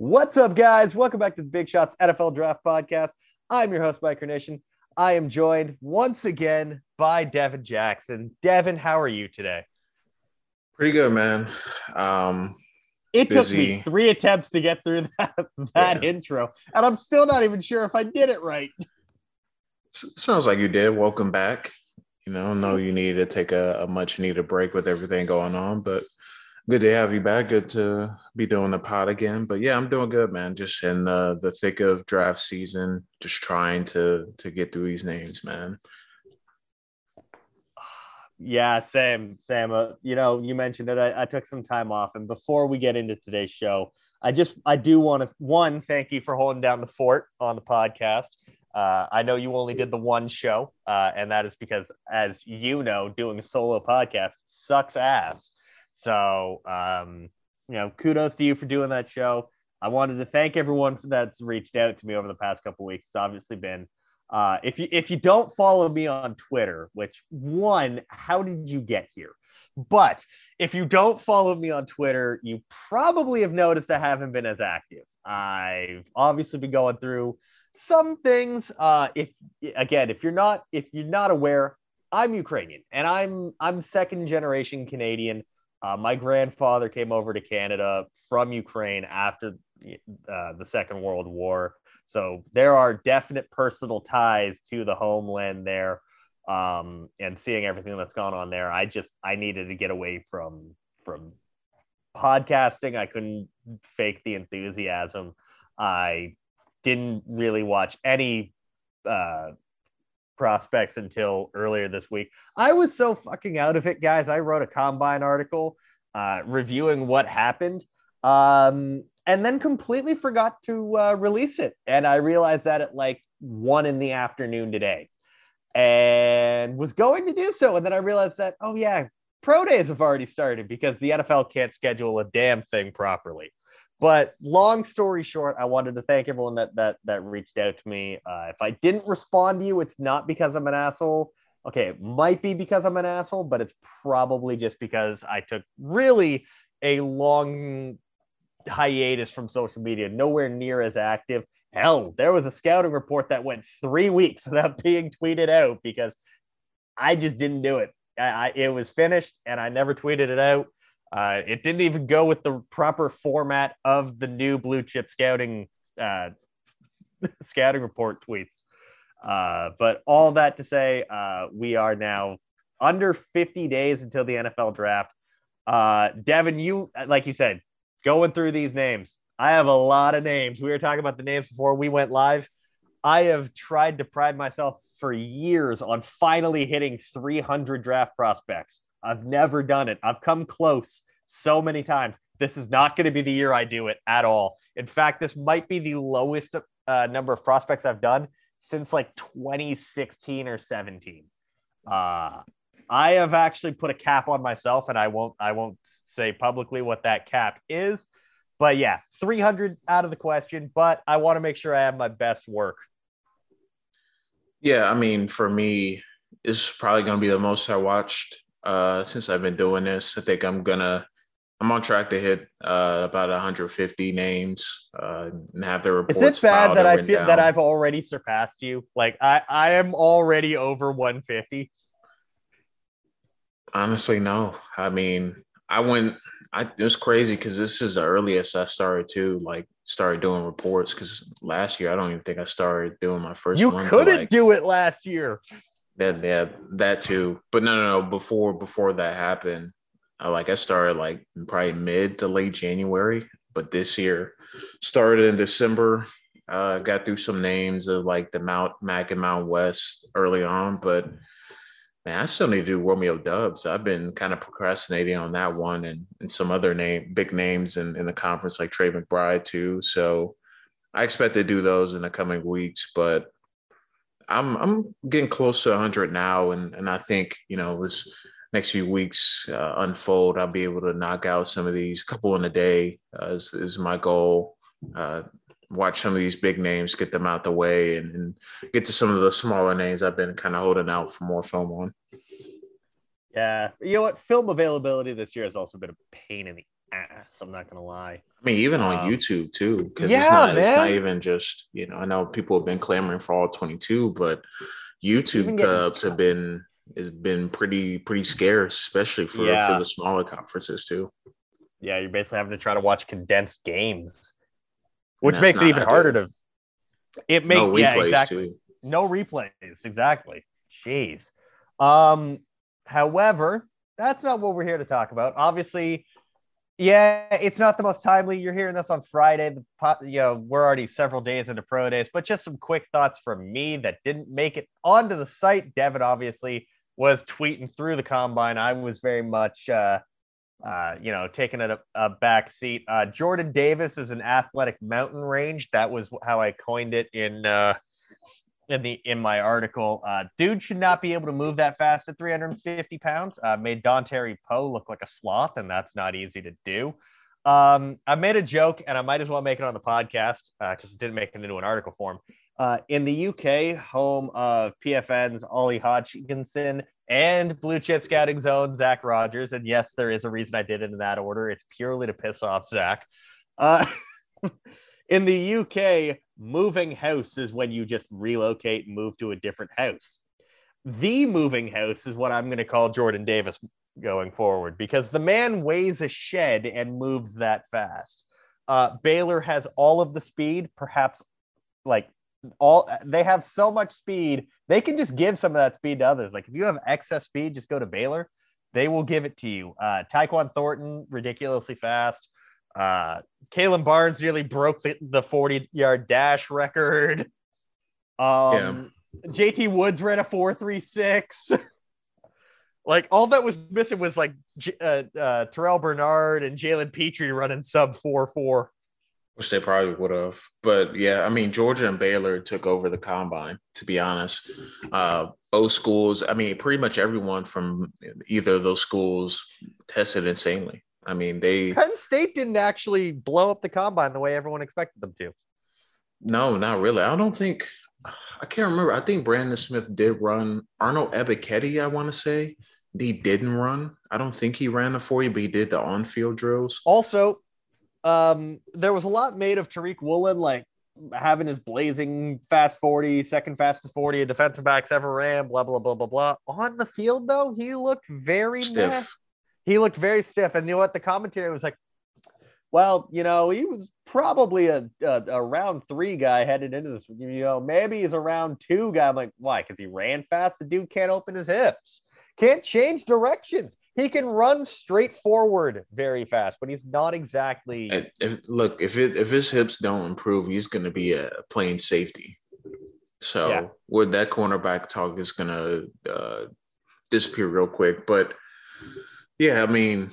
What's up, guys? Welcome back to the Big Shots NFL Draft Podcast. I'm your host, Mike Carnation. I am joined once again by Devin Jackson. Devin, how are you today? Pretty good, man. It busy. Took me 3 attempts to get through that intro, and I'm still not even sure if I did it right. Sounds like you did. Welcome back. You know you needed to take a much-needed break with everything going on, but good to have you back. Good to be doing the pod again. But yeah, I'm doing good, man. Just in the thick of draft season, just trying to get through these names, man. Yeah, same. You mentioned it. I took some time off. And before we get into today's show, I do want to, one, thank you for holding down the fort on the podcast. I know you only did the one show, and that is because, as you know, doing a solo podcast sucks ass. So, kudos to you for doing that show. I wanted to thank everyone that's reached out to me over the past couple of weeks. It's obviously been, if you don't follow me on Twitter, which, one, how did you get here? But if you don't follow me on Twitter, you probably have noticed I haven't been as active. I've obviously been going through some things. If you're not aware, I'm Ukrainian and I'm second generation Canadian. My grandfather came over to Canada from Ukraine after the Second World War. So there are definite personal ties to the homeland there, and seeing everything that's gone on there. I needed to get away from podcasting. I couldn't fake the enthusiasm. I didn't really watch any prospects until earlier this week. I was so fucking out of it, guys. I wrote a Combine article reviewing what happened, and then completely forgot to release it. And I realized that at like 1 p.m. today, and was going to do so. And then I realized that, oh yeah, pro days have already started because the NFL can't schedule a damn thing properly. But long story short, I wanted to thank everyone that reached out to me. If I didn't respond to you, it's not because I'm an asshole. Okay, it might be because I'm an asshole, but it's probably just because I took really a long hiatus from social media, nowhere near as active. Hell, there was a scouting report that went 3 weeks without being tweeted out because I just didn't do it. It was finished and I never tweeted it out. It didn't even go with the proper format of the new Blue Chip Scouting scouting report tweets. But all that to say, we are now under 50 days until the NFL draft. Devin, like you said, going through these names. I have a lot of names. We were talking about the names before we went live. I have tried to pride myself for years on finally hitting 300 draft prospects. I've never done it. I've come close so many times. This is not going to be the year I do it at all. In fact, this might be the lowest number of prospects I've done since like 2016 or 17. I have actually put a cap on myself, and I won't say publicly what that cap is. But yeah, 300 out of the question, but I want to make sure I have my best work. Yeah, I mean, for me, it's probably going to be the most I watched since I've been doing this. I think I'm on track to hit about 150 names and have their reports. Is it bad that I feel that I've already surpassed you? Like I am already over 150. Honestly, no. I mean, it was crazy because this is the earliest I started to started doing reports, because last year I don't even think I started doing my first one. You couldn't do it last year. Yeah, that too. But no. Before that happened, I started probably mid to late January. But this year, started in December. Got through some names of the Mount Mac and Mount West early on, but Man, I still need to do Romeo Dubs. I've been kind of procrastinating on that one and some other big names in the conference like Trey McBride too. So I expect to do those in the coming weeks, but I'm getting close to 100 now. And I think, you know, as next few weeks unfold, I'll be able to knock out some of these, couple in a day is my goal. Watch some of these big names, get them out the way, and get to some of the smaller names I've been kind of holding out for more film on. Yeah. You know what? Film availability this year has also been a pain in the ass. I'm not going to lie. I mean, even on YouTube too, because it's not even just, you know, I know people have been clamoring for all 22, but YouTube dubs has been pretty scarce, especially for the smaller conferences too. Yeah. You're basically having to try to watch condensed games. Which makes it even harder to – it makes – exactly. No replays, exactly. Jeez. However, that's not what we're here to talk about. Obviously, it's not the most timely. You're hearing this on Friday. We're already several days into pro days, but just some quick thoughts from me that didn't make it onto the site. Devin, obviously, was tweeting through the combine. I was very much taking it a back seat. Jordan Davis is an athletic mountain range. That was how I coined it in my article. Dude should not be able to move that fast at 350 pounds. Made Dontari Poe look like a sloth, and that's not easy to do. I made a joke, and I might as well make it on the podcast because it didn't make it into an article form. In the UK, home of PFN's Ollie Hodgkinson and Blue Chip Scouting Zone, Zach Rogers. And yes, there is a reason I did it in that order. It's purely to piss off Zach. In the UK, moving house is when you just relocate and move to a different house. The moving house is what I'm going to call Jordan Davis going forward, because the man weighs a shed and moves that fast. Baylor has all of the speed, perhaps like all they have so much speed they can just give some of that speed to others. Like if you have excess speed, just go to Baylor, they will give it to you. Tyquan Thornton, ridiculously fast. Kalen Barnes nearly broke the 40-yard dash record. JT Woods ran a 4.36. Like all that was missing was like Terrell Bernard and Jalen Petrie running sub 4.4. Which they probably would have. But, yeah, I mean, Georgia and Baylor took over the combine, to be honest. Both schools, I mean, pretty much everyone from either of those schools tested insanely. I mean, Penn State didn't actually blow up the combine the way everyone expected them to. No, not really. I can't remember. I think Brandon Smith did run. Arnold Ebiketie, I want to say, he didn't run. I don't think he ran the 40, but he did the on-field drills. Also, there was a lot made of Tariq Woolen, like having his blazing fast 40, second fastest 40 defensive backs ever ran, blah, blah, blah, blah, blah. On the field, though, he looked very stiff. He looked very stiff. And you know what? The commentary was like, well, you know, he was probably a round 3 guy headed into this. You know, maybe he's a round 2 guy. I'm like, why? Because he ran fast. The dude can't open his hips, can't change directions. He can run straight forward very fast, but he's not exactly. If his hips don't improve, he's going to be a plain safety. So with that cornerback talk is going to disappear real quick. But yeah, I mean,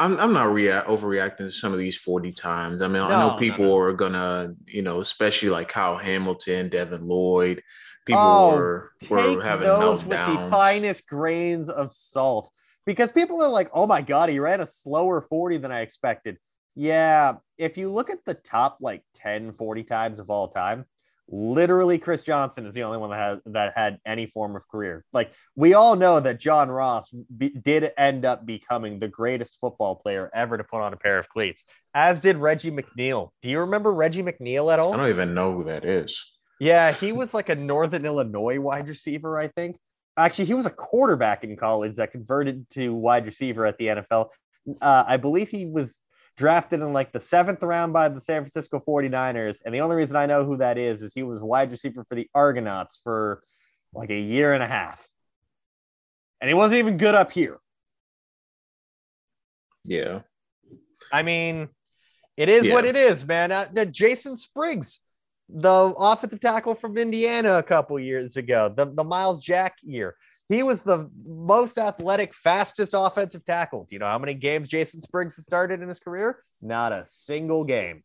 I'm not overreacting to some of these 40 times. I mean, I know people are going to, you know, especially like Kyle Hamilton, Devin Lloyd, people were having meltdowns with the finest grains of salt. Because people are like, oh, my God, he ran a slower 40 than I expected. Yeah, if you look at the top, like, 10 40 times of all time, literally Chris Johnson is the only one that had any form of career. Like, we all know that John Ross did end up becoming the greatest football player ever to put on a pair of cleats, as did Reggie McNeil. Do you remember Reggie McNeil at all? I don't even know who that is. Yeah, he was like a Northern Illinois wide receiver, I think. Actually, he was a quarterback in college that converted to wide receiver at the NFL. I believe he was drafted in like the 7th round by the San Francisco 49ers. And the only reason I know who that is he was wide receiver for the Argonauts for like a year and a half. And he wasn't even good up here. Yeah. I mean, it is what it is, man. Jason Spriggs, the offensive tackle from Indiana a couple years ago, the Miles Jack year. He was the most athletic, fastest offensive tackle. Do you know how many games Jason Spriggs has started in his career? Not a single game.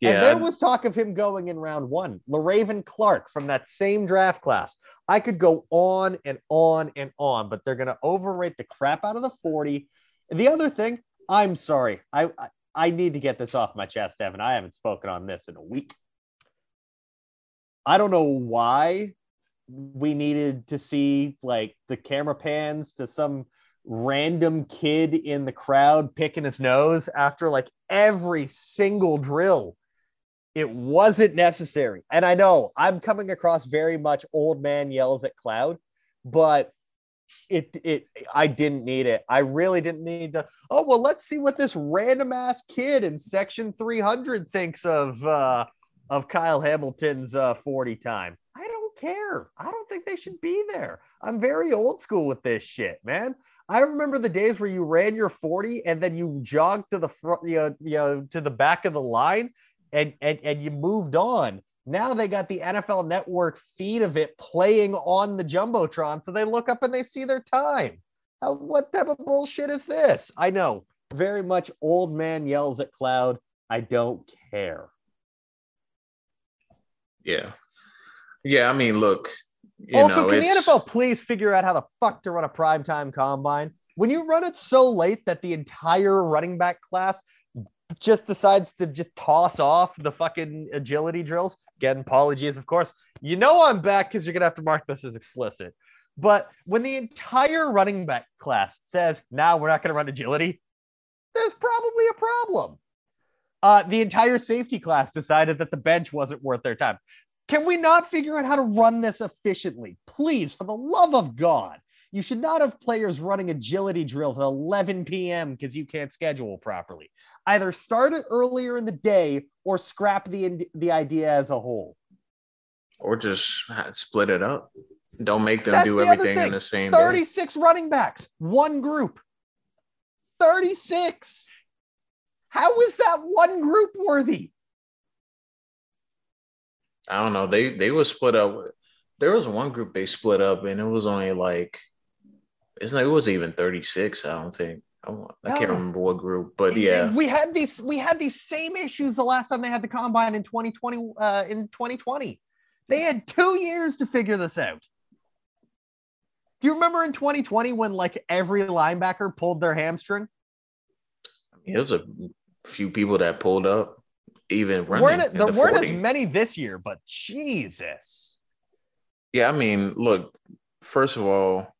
Yeah. And there was talk of him going in round one. LaRaven Clark from that same draft class. I could go on and on and on, but they're going to overrate the crap out of the 40. The other thing, I'm sorry. I need to get this off my chest, Evan. I haven't spoken on this in a week. I don't know why we needed to see like the camera pans to some random kid in the crowd picking his nose after like every single drill. It wasn't necessary. And I know I'm coming across very much old man yells at cloud, but I didn't need it. I really didn't need to. Oh, well, let's see what this random ass kid in section 300 thinks of Kyle Hamilton's 40 time. I don't care. I don't think they should be there. I'm very old school with this shit, man. I remember the days where you ran your 40 and then you jogged to the front, to the back of the line and you moved on. Now they got the NFL Network feed of it playing on the Jumbotron. So they look up and they see their time. What type of bullshit is this? I know, very much old man yells at cloud. I don't care. Yeah. Yeah, I mean, look. Can the NFL please figure out how the fuck to run a primetime combine? When you run it so late that the entire running back class just decides to just toss off the fucking agility drills. Again, apologies, of course. You know I'm back because you're going to have to mark this as explicit. But when the entire running back class says, now we're not going to run agility, there's probably a problem. The entire safety class decided that the bench wasn't worth their time. Can we not figure out how to run this efficiently? Please, for the love of God, you should not have players running agility drills at 11 p.m. because you can't schedule properly. Either start it earlier in the day or scrap the idea as a whole. Or just split it up. Don't make them do everything in the same day. 36 running backs, one group. 36. How is that one group worthy? I don't know. They were split up. There was one group they split up, and it was only like it was even 36. I don't think I can't remember what group, but yeah, we had these same issues the last time they had the combine in 2020. In 2020, they had 2 years to figure this out. Do you remember in 2020 when like every linebacker pulled their hamstring? There's a few people that pulled up, even running. There weren't as many this year, but Jesus. Yeah, I mean, look, first of all,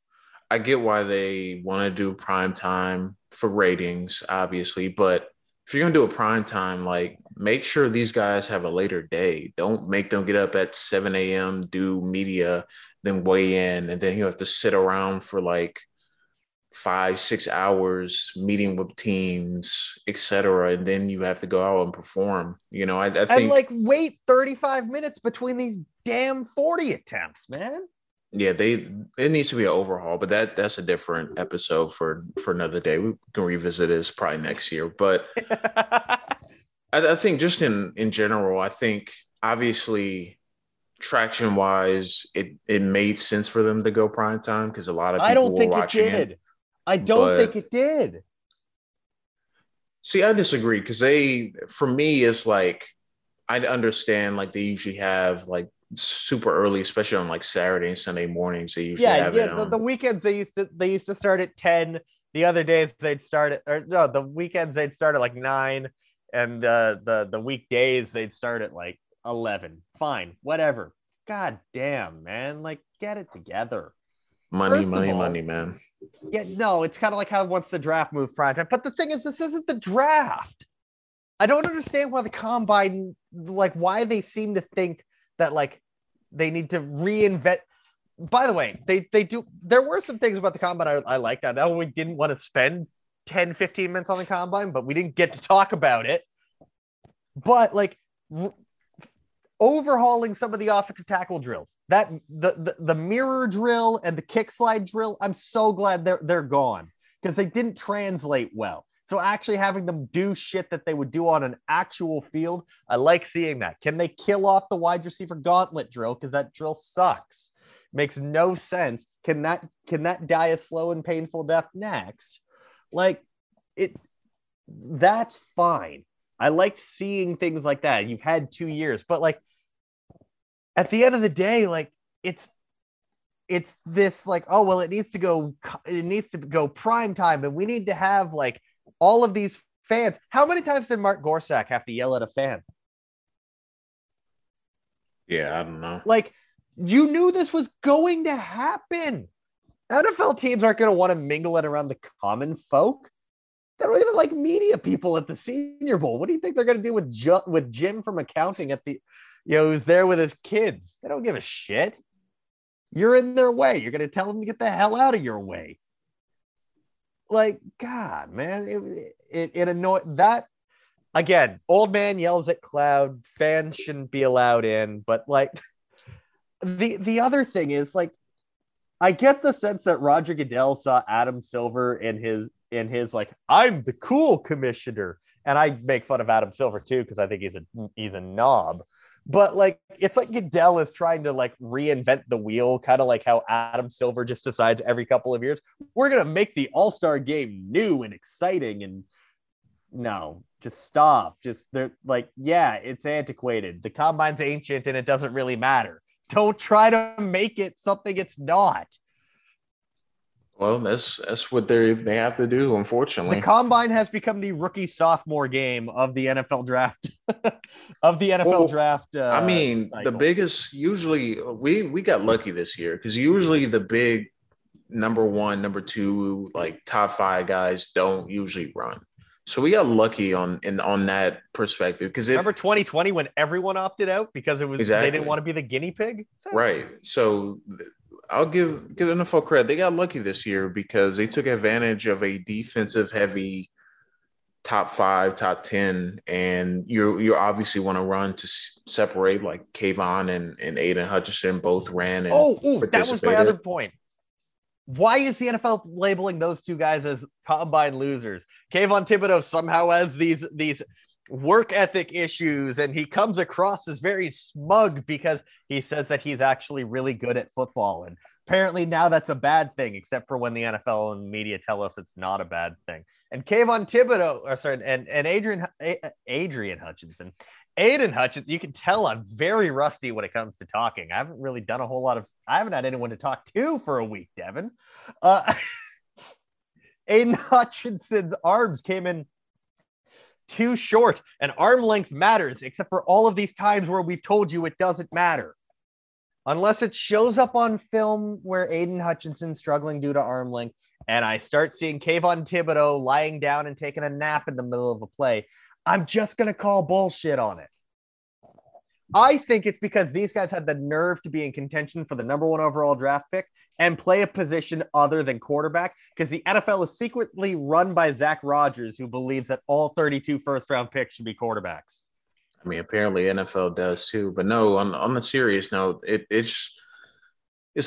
I get why they want to do prime time for ratings, obviously. But if you're going to do a prime time, like, make sure these guys have a later day. Don't make them get up at 7 a.m., do media, then weigh in, and then you have to sit around for like 5-6 hours meeting with teams, etc., and then you have to go out and perform. You know, I think, and like wait 35 minutes between these damn 40 attempts, man. Yeah, it needs to be an overhaul, but that's a different episode for another day. We can revisit this probably next year. But I think just in general, I think obviously traction wise, it made sense for them to go prime time because a lot of people were watching it. I don't think it did. See, I disagree because for me, it's like, I understand like they usually have like super early, especially on like Saturday and Sunday mornings. They usually have it on. The weekends they used to start at 10. The other days the weekends they'd start at like 9, and the weekdays they'd start at like 11. Fine, whatever. God damn, man! Like, get it together. Money, man. Yeah, no, it's kind of like how once the draft moved primetime. But the thing is, this isn't the draft. I don't understand why the combine, like, why they seem to think that like they need to reinvent. By the way, they do. There were some things about the combine I liked. I know we didn't want to spend 10, 15 minutes on the combine, but we didn't get to talk about it. But like, overhauling some of the offensive tackle drills, that the mirror drill and the kick slide drill, I'm so glad they're gone because they didn't translate well. So actually having them do shit that they would do on an actual field, I like seeing that. Can they kill off the wide receiver gauntlet drill? Because that drill sucks. makes no sense. Can that die a slow and painful death next? Like it, that's fine. I like seeing things like that. You've had 2 years, but like at the end of the day, like it's this like, oh, well, it needs to go prime time. And we need to have like all of these fans. How many times did Mark Gorsack have to yell at a fan? Yeah, I don't know. Like, you knew this was going to happen. NFL teams aren't going to want to mingle it around the common folk. They don't even like media people at the Senior Bowl. What do you think they're going to do with Jim from accounting at the, you know, who's there with his kids? They don't give a shit. You're in their way. You're going to tell them to get the hell out of your way. Like, God, man, it annoyed that. Again, old man yells at cloud, fans shouldn't be allowed in, but like the other thing is like, I get the sense that Roger Goodell saw Adam Silver in his like, I'm the cool commissioner. And I make fun of Adam Silver too, because I think he's a knob, but like, it's like Goodell is trying to like reinvent the wheel, kind of like how Adam Silver just decides every couple of years, we're going to make the All-Star game new and exciting. And no, just stop. Just they're like, yeah, it's antiquated. The combine's ancient and it doesn't really matter. Don't try to make it something it's not. Well, that's what they have to do, unfortunately. The combine has become the rookie sophomore game of the NFL draft. I mean, cycle. The biggest, usually we got lucky this year because usually the big number one, number two, like top five guys don't usually run. So we got lucky on that perspective because remember 2020 when everyone opted out because it was exactly. They didn't want to be the guinea pig, right? So I'll give NFL credit. They got lucky this year because they took advantage of a defensive heavy top five, top 10, and you obviously want to run to separate like Kayvon and Aidan Hutchinson both ran. And that was my other point. Why is the NFL labeling those two guys as combine losers? Kayvon Thibodeaux somehow has these work ethic issues, and he comes across as very smug because he says that he's actually really good at football. And apparently now that's a bad thing, except for when the NFL and media tell us it's not a bad thing. And Kayvon Thibodeaux, and Adrian Hutchinson, Aidan Hutchinson, you can tell I'm very rusty when it comes to talking. I haven't really done a whole lot of, I haven't had anyone to talk to for a week, Devin. Aidan Hutchinson's arms came in too short, and arm length matters, except for all of these times where we've told you it doesn't matter. Unless it shows up on film where Aidan Hutchinson's struggling due to arm length, and I start seeing Kayvon Thibodeaux lying down and taking a nap in the middle of a play, I'm just going to call bullshit on it. I think it's because these guys had the nerve to be in contention for the number one overall draft pick and play a position other than quarterback, because the NFL is secretly run by Zach Rogers, who believes that all 32 first-round picks should be quarterbacks. I mean, apparently NFL does too. But no, on the serious note, it's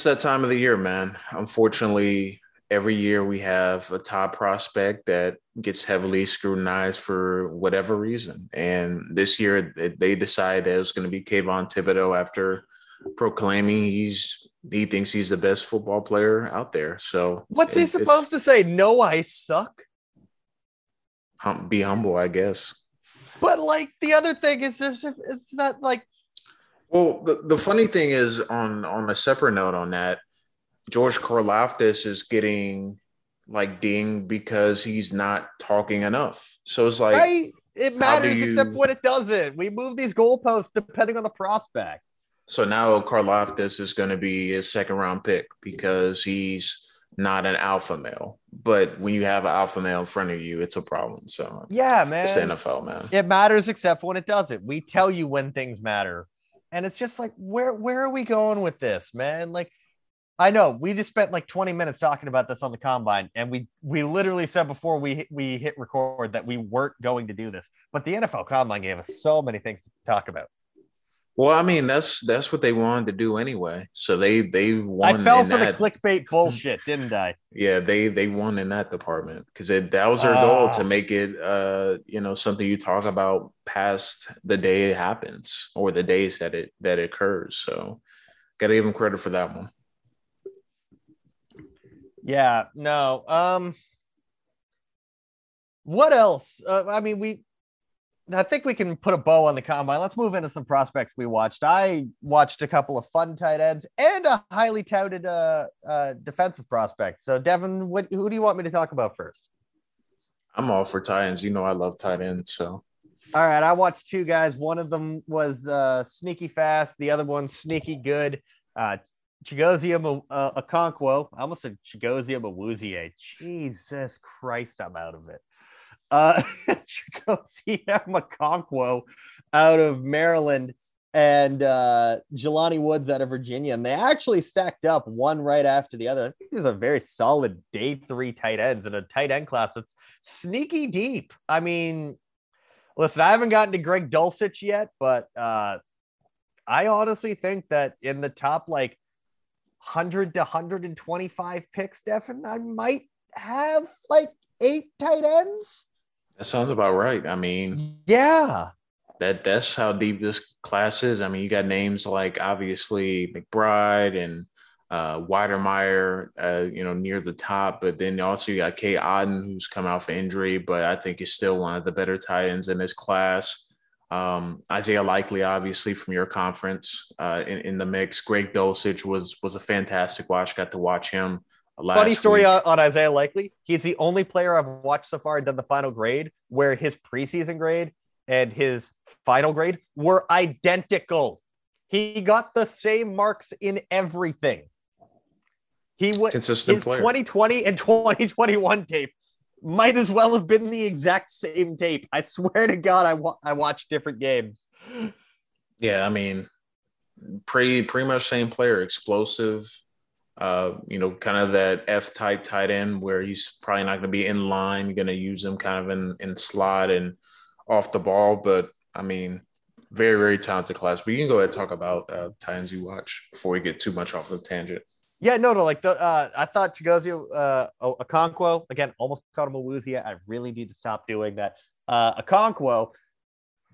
that time of the year, man. Unfortunately, every year we have a top prospect that gets heavily scrutinized for whatever reason. And this year they decided that it was going to be Kayvon Thibodeaux after proclaiming he thinks he's the best football player out there. So what's he supposed to say? No, I suck. Be humble, I guess. But like the other thing is it's not like. Well, the funny thing is on a separate note on that, George Karlaftis is getting like dinged because he's not talking enough. So it's like, right? It matters except when it doesn't. We move these goalposts depending on the prospect. So now Karlaftis is going to be his second round pick because he's not an alpha male. But when you have an alpha male in front of you, it's a problem. So yeah, man, it's the NFL, man. It matters except when it doesn't. We tell you when things matter, and it's just like, where are we going with this, man? Like, I know we just spent like 20 minutes talking about this on the combine, and we literally said before we hit record that we weren't going to do this, but the NFL combine gave us so many things to talk about. Well, I mean, that's what they wanted to do anyway. So they won. I fell for that. The clickbait bullshit, didn't I? Yeah, they won in that department because that was their goal, to make it, something you talk about past the day it happens or the days that it occurs. So got to give them credit for that one. Yeah, no. What else? I mean, I think we can put a bow on the combine. Let's move into some prospects we watched. I watched a couple of fun tight ends and a highly touted defensive prospect. So, Devin, who do you want me to talk about first? I'm all for tight ends. You know I love tight ends, so. All right, I watched two guys. One of them was sneaky fast. The other one, sneaky good. Chigoziem Okonkwo. I almost said Chigoziem Awuzie. Jesus Christ, I'm out of it. Chigoziem Okonkwo out of Maryland and Jelani Woods out of Virginia. And they actually stacked up one right after the other. I think these are very solid day three tight ends in a tight end class that's sneaky deep. I mean, listen, I haven't gotten to Greg Dulcich yet, but I honestly think that in the top like 100 to 125 picks, Devin, I might have like 8 tight ends. That sounds about right. I mean, yeah, that's how deep this class is. I mean, you got names like obviously McBride and Weidermeyer, near the top, but then also you got Kay Odden, who's come out for injury, but I think is still one of the better tight ends in this class. Isaiah Likely, obviously from your conference, in the mix. Greg Dulcich was a fantastic watch. Got to watch him last week. Funny story on Isaiah Likely. He's the only player I've watched so far and done the final grade where his preseason grade and his final grade were identical. He got the same marks in everything. He was consistent player. 2020 and 2021 tape might as well have been the exact same tape. I swear to God, I watched different games. Yeah, I mean, pretty much same player, explosive, kind of that F-type tight end where he's probably not going to be in line. You're going to use him kind of in slot and off the ball. But, I mean, very, very talented class. But you can go ahead and talk about tight ends you watch before we get too much off the tangent. Yeah, no. Like I thought Chigoziem Okonkwo again. Almost called him a woozy. I really need to stop doing that. Okonkwo,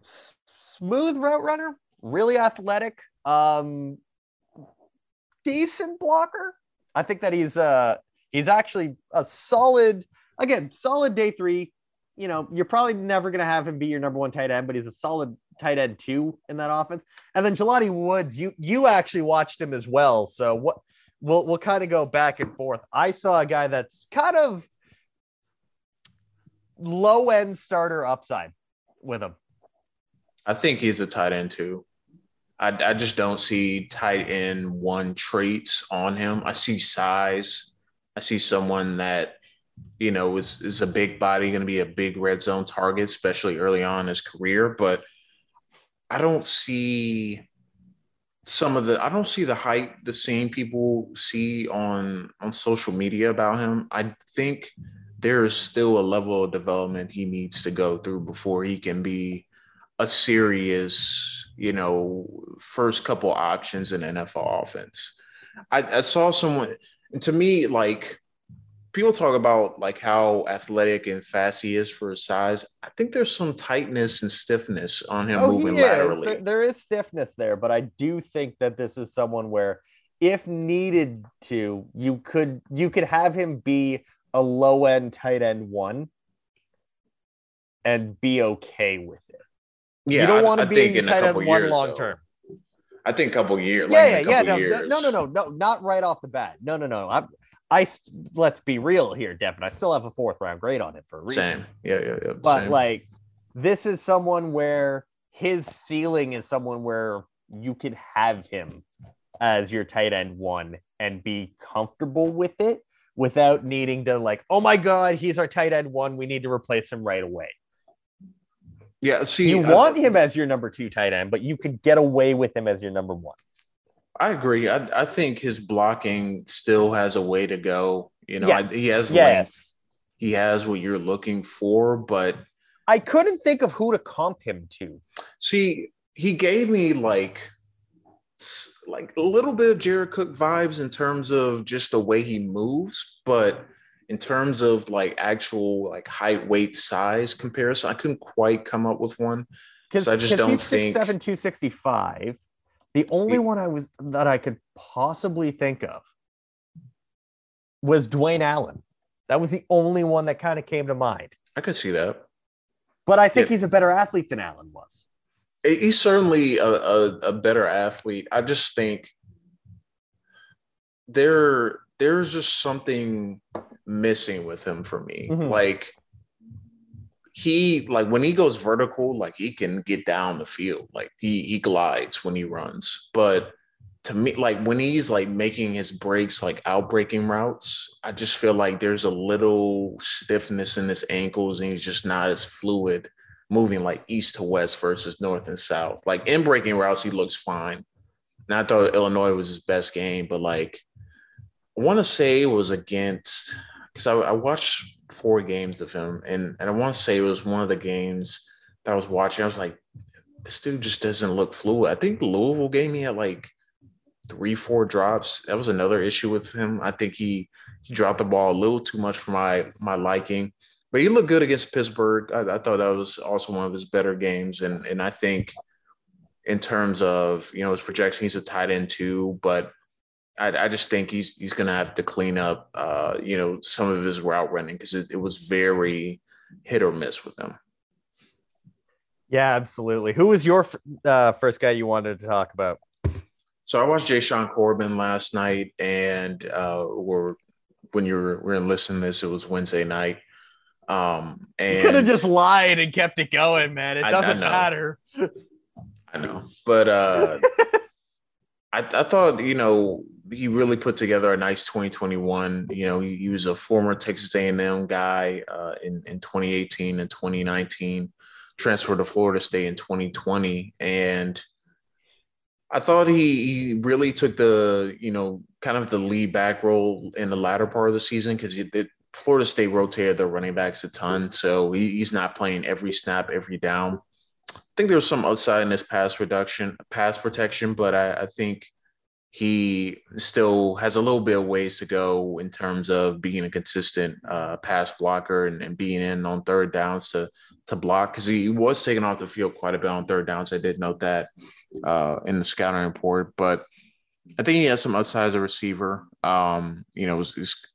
smooth route runner, really athletic, decent blocker. I think that he's actually a solid day three. You know, you're probably never gonna have him be your number 1 tight end, but he's a solid tight end 2 in that offense. And then Jelani Woods, you actually watched him as well. So what? We'll kind of go back and forth. I saw a guy that's kind of low end starter upside with him. I think he's a tight end too. I just don't see tight end 1 traits on him. I see size. I see someone that, is a big body, going to be a big red zone target, especially early on in his career. But I don't see I don't see the hype the same people see on social media about him. I think there is still a level of development he needs to go through before he can be a serious, first couple options in NFL offense. I saw someone, and to me, like, people talk about like how athletic and fast he is for his size. I think there's some tightness and stiffness on him moving laterally. There is stiffness there, but I do think that this is someone where, if needed to, you could have him be a low end tight end 1 and be okay with it. Yeah, you don't want to be in tight end 1 long term. I think a couple years. Years. No, not right off the bat. No. Let's be real here, Devin. I still have a 4th round grade on it for a reason. Same. Yeah. But same. Like, this is someone where his ceiling is someone where you could have him as your tight end 1 and be comfortable with it without needing to like, oh my God, he's our tight end 1. We need to replace him right away. Yeah. See, you want him as your number 2 tight end, but you could get away with him as your number 1. I agree. I think his blocking still has a way to go. He has length. He has what you're looking for, but I couldn't think of who to comp him to. See, he gave me like a little bit of Jared Cook vibes in terms of just the way he moves, but in terms of like actual like height, weight, size comparison, I couldn't quite come up with one because I just don't think 6'7", 265. The only one I could possibly think of was Dwayne Allen. That was the only one that kind of came to mind. I could see that. But I think he's a better athlete than Allen was. He's certainly a better athlete. I just think there's just something missing with him for me. Mm-hmm. Like when he goes vertical, like he can get down the field. Like he glides when he runs. But to me, like when he's like making his breaks, like out breaking routes, I just feel like there's a little stiffness in his ankles and he's just not as fluid moving like east to west versus north and south. Like in breaking routes, he looks fine. And I thought Illinois was his best game, but like I want to say it was against, because I watched 4 games of him, and I want to say it was one of the games that I was watching. I was like, this dude just doesn't look fluid. I think the Louisville game, he had like 3-4 drops. That was another issue with him. I think he dropped the ball a little too much for my liking, but he looked good against Pittsburgh. I thought that was also one of his better games, and I think in terms of, you know, his projection, he's a tight end too, but I just think he's going to have to clean up, you know, some of his route running because it was very hit or miss with him. Yeah, absolutely. Who was your first guy you wanted to talk about? So I watched Jashaun Corbin last night, and when you were listening to this, it was Wednesday night. And you could have just lied and kept it going, man. It doesn't matter. I know, but I thought, you know, he really put together a nice 2021. You know, he was a former Texas A&M guy in 2018 and 2019, transferred to Florida State in 2020. And I thought he really took the, you know, kind of the lead back role in the latter part of the season because Florida State rotated their running backs a ton. So he's not playing every snap, every down. I think there's some upside in his pass protection, but I think he still has a little bit of ways to go in terms of being a consistent pass blocker and being in on third downs to block, because he was taken off the field quite a bit on third downs. I did note that in the scouting report, but I think he has some upside as a receiver. You know, it's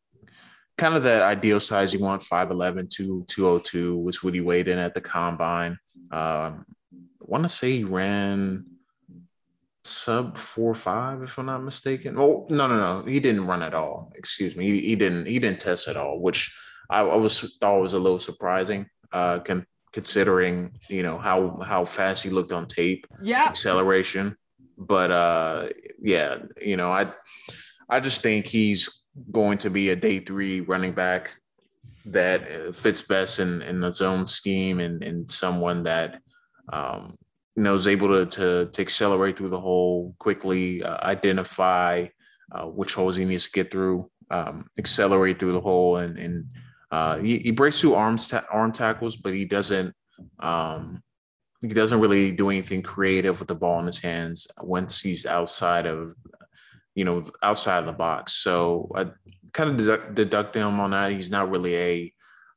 kind of that ideal size you want, 5'11", 202, which what he weighed in at the combine. I want to say he ran sub 4.5, if I'm not mistaken. Oh, no. He didn't run at all. Excuse me. He didn't test at all, which I thought was a little surprising, considering, you know, how fast he looked on tape. Yeah. Acceleration. But yeah, you know, I just think he's going to be a day 3 running back that fits best in the zone scheme, and someone that, you know, is able to accelerate through the hole quickly, identify which holes he needs to get through, accelerate through the hole, and he breaks through arm tackles, but he doesn't really do anything creative with the ball in his hands once he's outside of the box. So I kind of deduct him on that. He's not really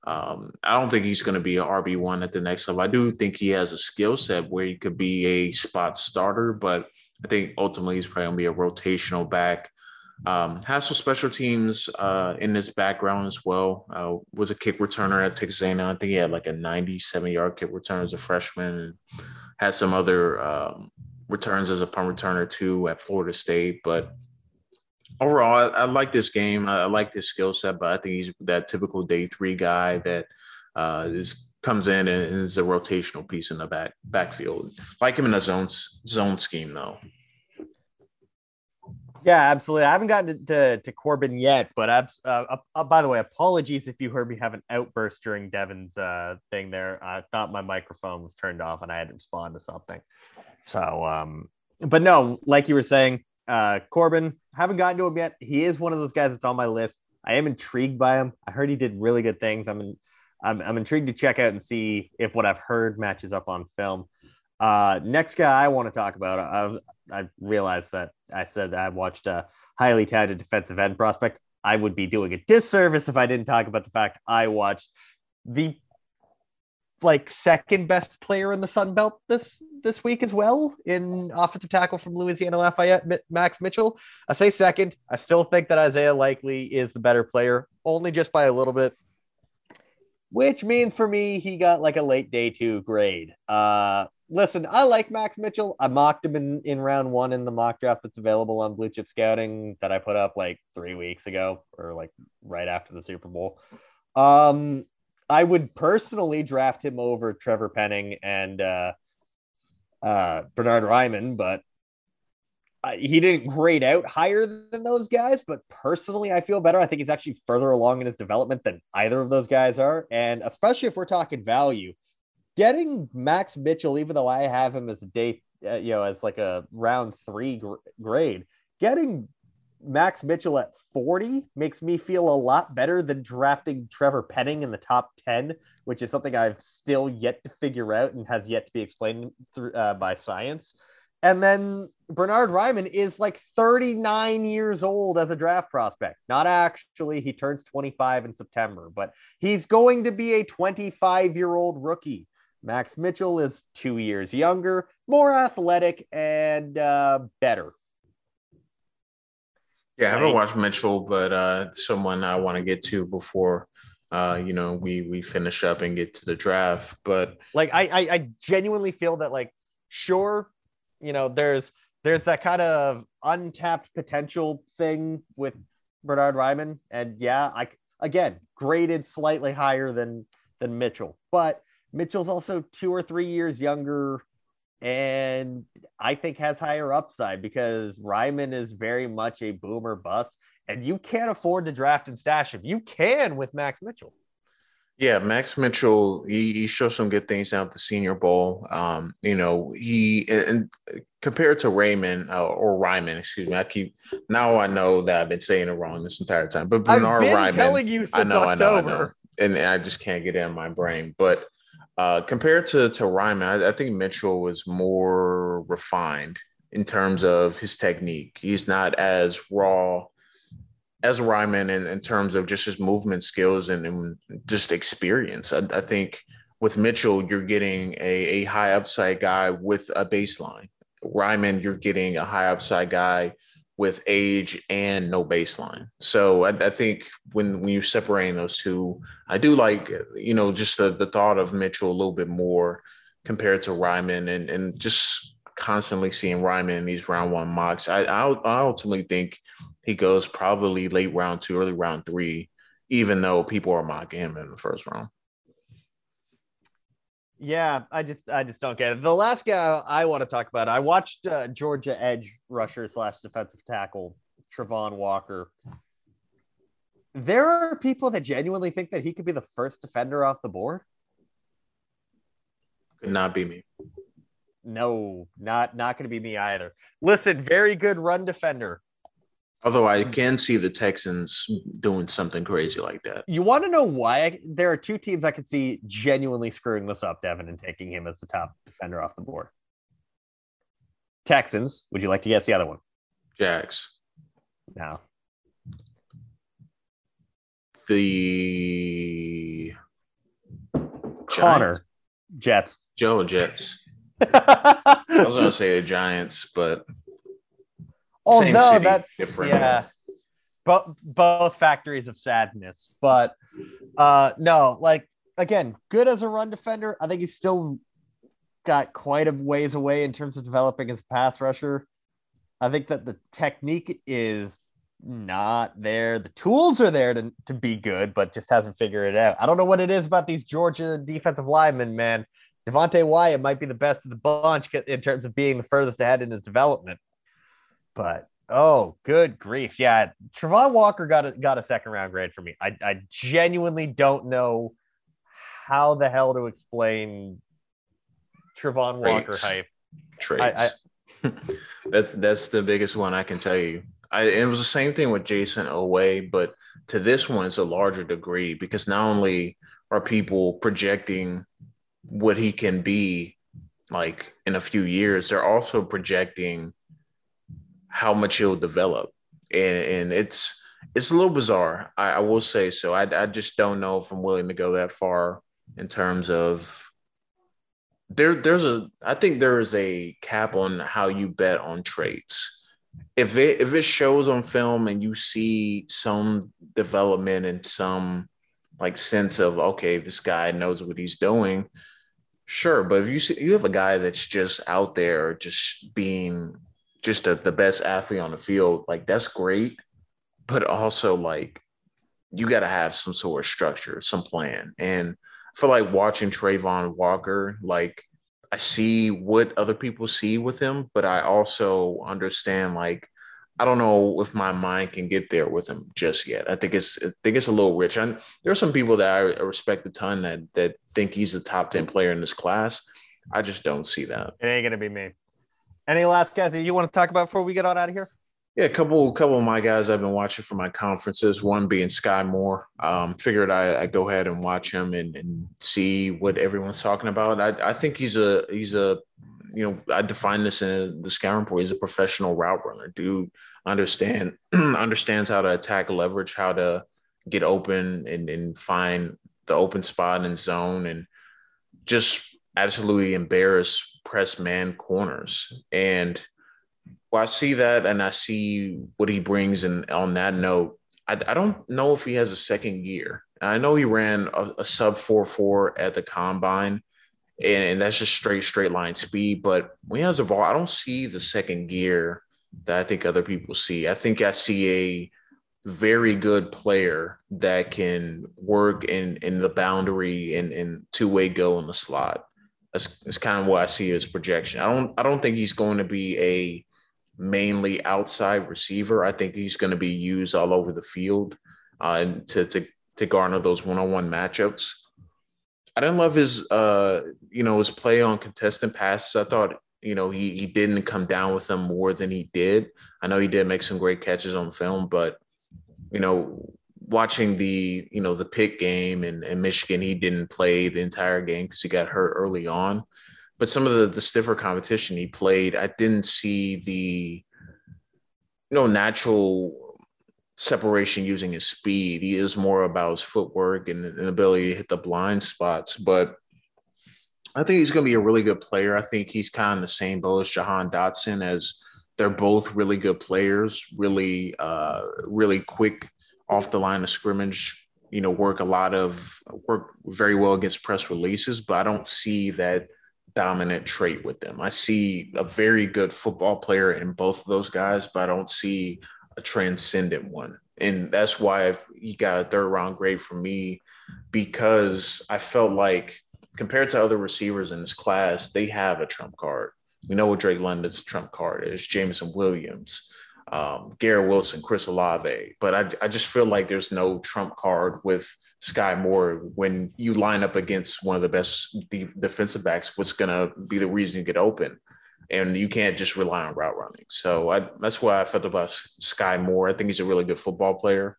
I don't think he's going to be an RB1 at the next level. I do think he has a skill set where he could be a spot starter, but I think ultimately he's probably going to be a rotational back. Has some special teams in his background as well. Was a kick returner at Texas A&M. I think he had like a 97-yard kick return as a freshman, and had some other returns as a punt returner too at Florida State. But overall, I like this game. I like his skill set, but I think he's that typical day 3 guy that comes in and is a rotational piece in the backfield. Like him in a zone scheme, though. Yeah, absolutely. I haven't gotten to Corbin yet, but by the way, apologies if you heard me have an outburst during Devin's thing there. I thought my microphone was turned off and I had to respond to something. So, but no, like you were saying, Corbin, haven't gotten to him yet. He is one of those guys that's on my list. I am intrigued by him. I heard he did really good things. I'm intrigued to check out and see if what I've heard matches up on film. Next guy I want to talk about, I realized that I said I watched a highly touted defensive end prospect. I would be doing a disservice if I didn't talk about the fact I watched the like second best player in the Sun Belt this week as well, in offensive tackle from Louisiana Lafayette, Max Mitchell. I say second. I still think that Isaiah Likely is the better player, only just by a little bit, which means for me, he got like a late day two grade. Listen, I like Max Mitchell. I mocked him in round one in the mock draft that's available on Blue Chip Scouting that I put up like 3 weeks ago, or like right after the Super Bowl. I would personally draft him over Trevor Penning and Bernhard Raimann, but he didn't grade out higher than those guys. But personally, I feel better. I think he's actually further along in his development than either of those guys are. And especially if we're talking value, getting Max Mitchell, even though I have him as a day, as like a round three grade, getting Max Mitchell at 40 makes me feel a lot better than drafting Trevor Penning in the top 10, which is something I've still yet to figure out and has yet to be explained through by science. And then Bernhard Raimann is like 39 years old as a draft prospect. Not actually, he turns 25 in September, but he's going to be a 25-year-old rookie. Max Mitchell is 2 years younger, more athletic, and better. Yeah, I haven't watched Mitchell, but someone I want to get to before, we finish up and get to the draft. But like, I genuinely feel that, like, sure, there's that kind of untapped potential thing with Bernhard Raimann, and yeah, I again graded slightly higher than Mitchell, but Mitchell's also 2 or 3 years younger. And I think has higher upside because Raimann is very much a boomer bust, and you can't afford to draft and stash him. You can with Max Mitchell. Yeah, Max Mitchell, he showed some good things down at the Senior Bowl. Compared to Raimann, excuse me, I know that I've been saying it wrong this entire time, but Bernhard Raimann, I've been telling you since October. I know. And I just can't get it in my brain, but compared to Raimann, I think Mitchell was more refined in terms of his technique. He's not as raw as Raimann in terms of just his movement skills and just experience. I think with Mitchell, you're getting a high upside guy with a baseline. Raimann, you're getting a high upside guy with age and no baseline. So I think when you separate those two, I do like, just the thought of Mitchell a little bit more compared to Raimann, and just constantly seeing Raimann in these round one mocks. I ultimately think he goes probably late round two, early round three, even though people are mocking him in the first round. Yeah, I just don't get it. The last guy I want to talk about, I watched Georgia edge rusher / defensive tackle Travon Walker. There are people that genuinely think that he could be the first defender off the board. Could not be me. No, not going to be me either. Listen, very good run defender. Although I can see the Texans doing something crazy like that. You want to know why? There are two teams I could see genuinely screwing this up, Devin, and taking him as the top defender off the board. Texans. Would you like to guess the other one? Jags. No. The Connor. Jets. Joe Jets. I was going to say the Giants, but... Although that's different. Yeah, both factories of sadness, but no, like, again, good as a run defender. I think he's still got quite a ways away in terms of developing as a pass rusher. I think that the technique is not there. The tools are there to be good, but just hasn't figured it out. I don't know what it is about these Georgia defensive linemen, man. Devontae Wyatt might be the best of the bunch in terms of being the furthest ahead in his development. But, oh, good grief. Yeah, Travon Walker got a second-round grade for me. I genuinely don't know how the hell to explain Travon Walker hype. Traits. That's the biggest one I can tell you. It was the same thing with Jason Oway, but to this one, it's a larger degree because not only are people projecting what he can be like in a few years, they're also projecting how much he'll develop, and it's a little bizarre. I will say so. I just don't know if I'm willing to go that far in terms of I think there is a cap on how you bet on trades. If it shows on film and you see some development and some like sense of, okay, this guy knows what he's doing. Sure. But if you have a guy that's just out there, just being just the best athlete on the field, like that's great. But also like you got to have some sort of structure, some plan. And I feel like watching Travon Walker, like I see what other people see with him, but I also understand, like, I don't know if my mind can get there with him just yet. I think it's a little rich. And there are some people that I respect a ton that think he's the top 10 player in this class. I just don't see that. It ain't going to be me. Any last guys that you want to talk about before we get on out of here? Yeah, a couple of my guys I've been watching for my conferences, one being Skyy Moore. Figured I'd go ahead and watch him and see what everyone's talking about. I think he's a I define this in the scouting report. He's a professional route runner. Dude understands how to attack leverage, how to get open and find the open spot and zone, and just absolutely embarrass press man corners. And well, I see that, and I see what he brings. And on that note, I don't know if he has a second year. I know he ran a sub 4.4 at the combine, and that's just straight line speed. But when he has the ball, I don't see the second gear that I think other people see. I think I see a very good player that can work in the boundary and two-way go in the slot. That's kind of what I see as projection. I don't think he's going to be a mainly outside receiver. I think he's going to be used all over the field to garner those one-on-one matchups. I didn't love his play on contestant passes. I thought, he didn't come down with them more than he did. I know he did make some great catches on film, but, watching the pick game in Michigan, he didn't play the entire game because he got hurt early on. But some of the stiffer competition he played, I didn't see the natural separation using his speed. He is more about his footwork and ability to hit the blind spots. But I think he's going to be a really good player. I think he's kind of the same boat as Jahan Dotson, as they're both really good players, really quick off the line of scrimmage. Work very well against press releases, but I don't see that dominant trait with them. I see a very good football player in both of those guys, but I don't see a transcendent one. And that's why he got a third round grade from me, because I felt like compared to other receivers in this class, they have a trump card. We know what Drake London's trump card is, Jameson Williams, Garrett Wilson, Chris Olave. But I just feel like there's no trump card with Skyy Moore. When you line up against one of the best defensive backs, what's going to be the reason you get open? And you can't just rely on route running. So that's why I felt about Skyy Moore. I think he's a really good football player,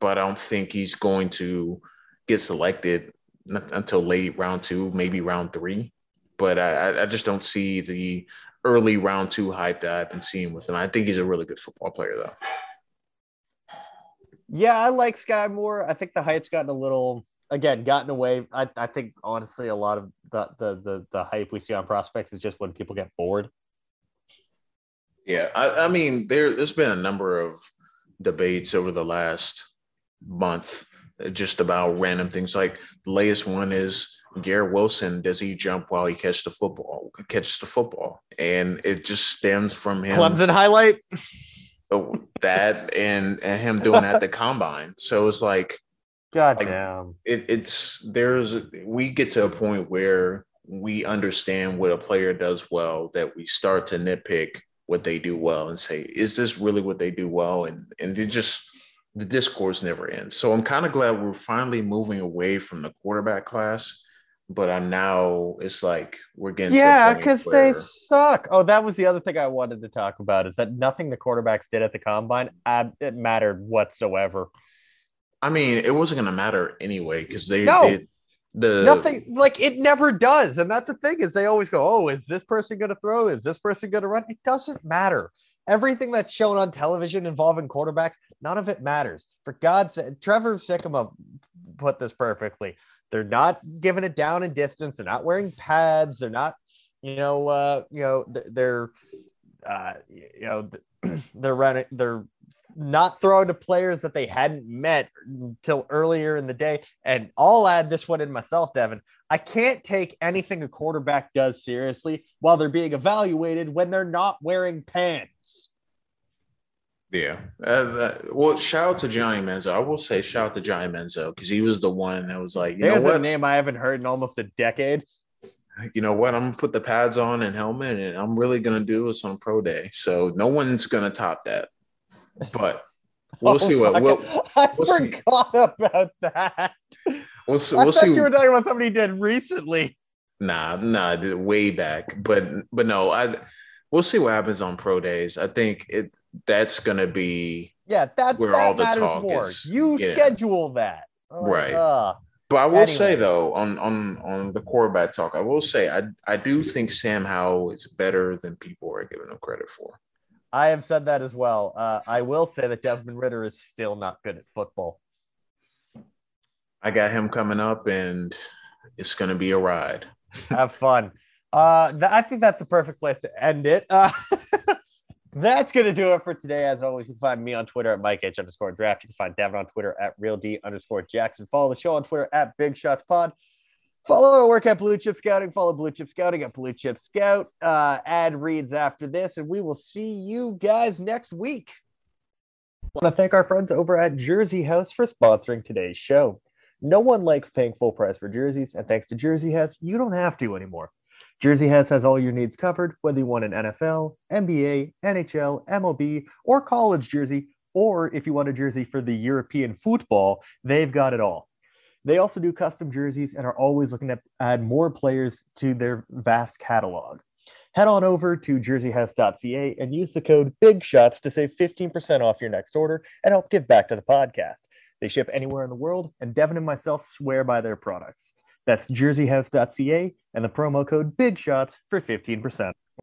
but I don't think he's going to get selected until late round two, maybe round three. But I just don't see the early round two hype that I've been seeing with him. I think he's a really good football player, though. Yeah, I like Skyy Moore. I think the hype's gotten away. I think, honestly, a lot of the hype we see on prospects is just when people get bored. Yeah, I mean, there's been a number of debates over the last month just about random things. Like the latest one is Garrett Wilson, does he jump while he catches the football? And it just stems from him. Clemson highlight? That and him doing that at the combine. So it's like, goddamn. We get to a point where we understand what a player does well, that we start to nitpick what they do well and say, is this really what they do well? And it just, the discourse never ends. So I'm kind of glad we're finally moving away from the quarterback class, but I'm now, it's like we're getting because they suck. Oh, that was the other thing I wanted to talk about, is that nothing the quarterbacks did at the combine, it mattered whatsoever. I mean, it wasn't going to matter anyway, because nothing, like it never does. And that's the thing, is they always go, oh, is this person going to throw? Is this person going to run? It doesn't matter. Everything that's shown on television involving quarterbacks, none of it matters. For God's sake, Trevor Sikkema put this perfectly. They're not giving it down in distance. They're not wearing pads. They're not, they're not throwing to players that they hadn't met until earlier in the day. And I'll add this one in myself, Devin. I can't take anything a quarterback does seriously while they're being evaluated when they're not wearing pants. Yeah. Well, shout out to Johnny Menzo. I will say shout out to Johnny Menzo because he was the one that was like, there's a name I haven't heard in almost a decade. You know what? I'm going to put the pads on and helmet, and I'm really going to do this on pro day. So no one's going to top that. But we'll see what about that. I thought you were talking about somebody did recently. Nah, way back. But no, we'll see what happens on pro days. I think that's gonna be where all the talk is. You schedule that. Right. But I will say though, on the quarterback talk, I will say I do think Sam Howell is better than people are giving him credit for. I have said that as well. I will say that Desmond Ridder is still not good at football. I got him coming up, and it's going to be a ride. Have fun. I think that's the perfect place to end it. That's going to do it for today. As always, you can find me on Twitter at MikeH_draft. You can find Devin on Twitter at RealD_Jackson. Follow the show on Twitter at BigShotsPod. Follow our work at Blue Chip Scouting. Follow Blue Chip Scouting at Blue Chip Scout. Ad reads after this, and we will see you guys next week. I want to thank our friends over at Jersey House for sponsoring today's show. No one likes paying full price for jerseys, and thanks to Jersey House, you don't have to anymore. Jersey House has all your needs covered, whether you want an NFL, NBA, NHL, MLB, or college jersey, or if you want a jersey for the European football, they've got it all. They also do custom jerseys and are always looking to add more players to their vast catalog. Head on over to jerseyhouse.ca and use the code BIGSHOTS to save 15% off your next order and help give back to the podcast. They ship anywhere in the world, and Devin and myself swear by their products. That's jerseyhouse.ca and the promo code BIGSHOTS for 15%.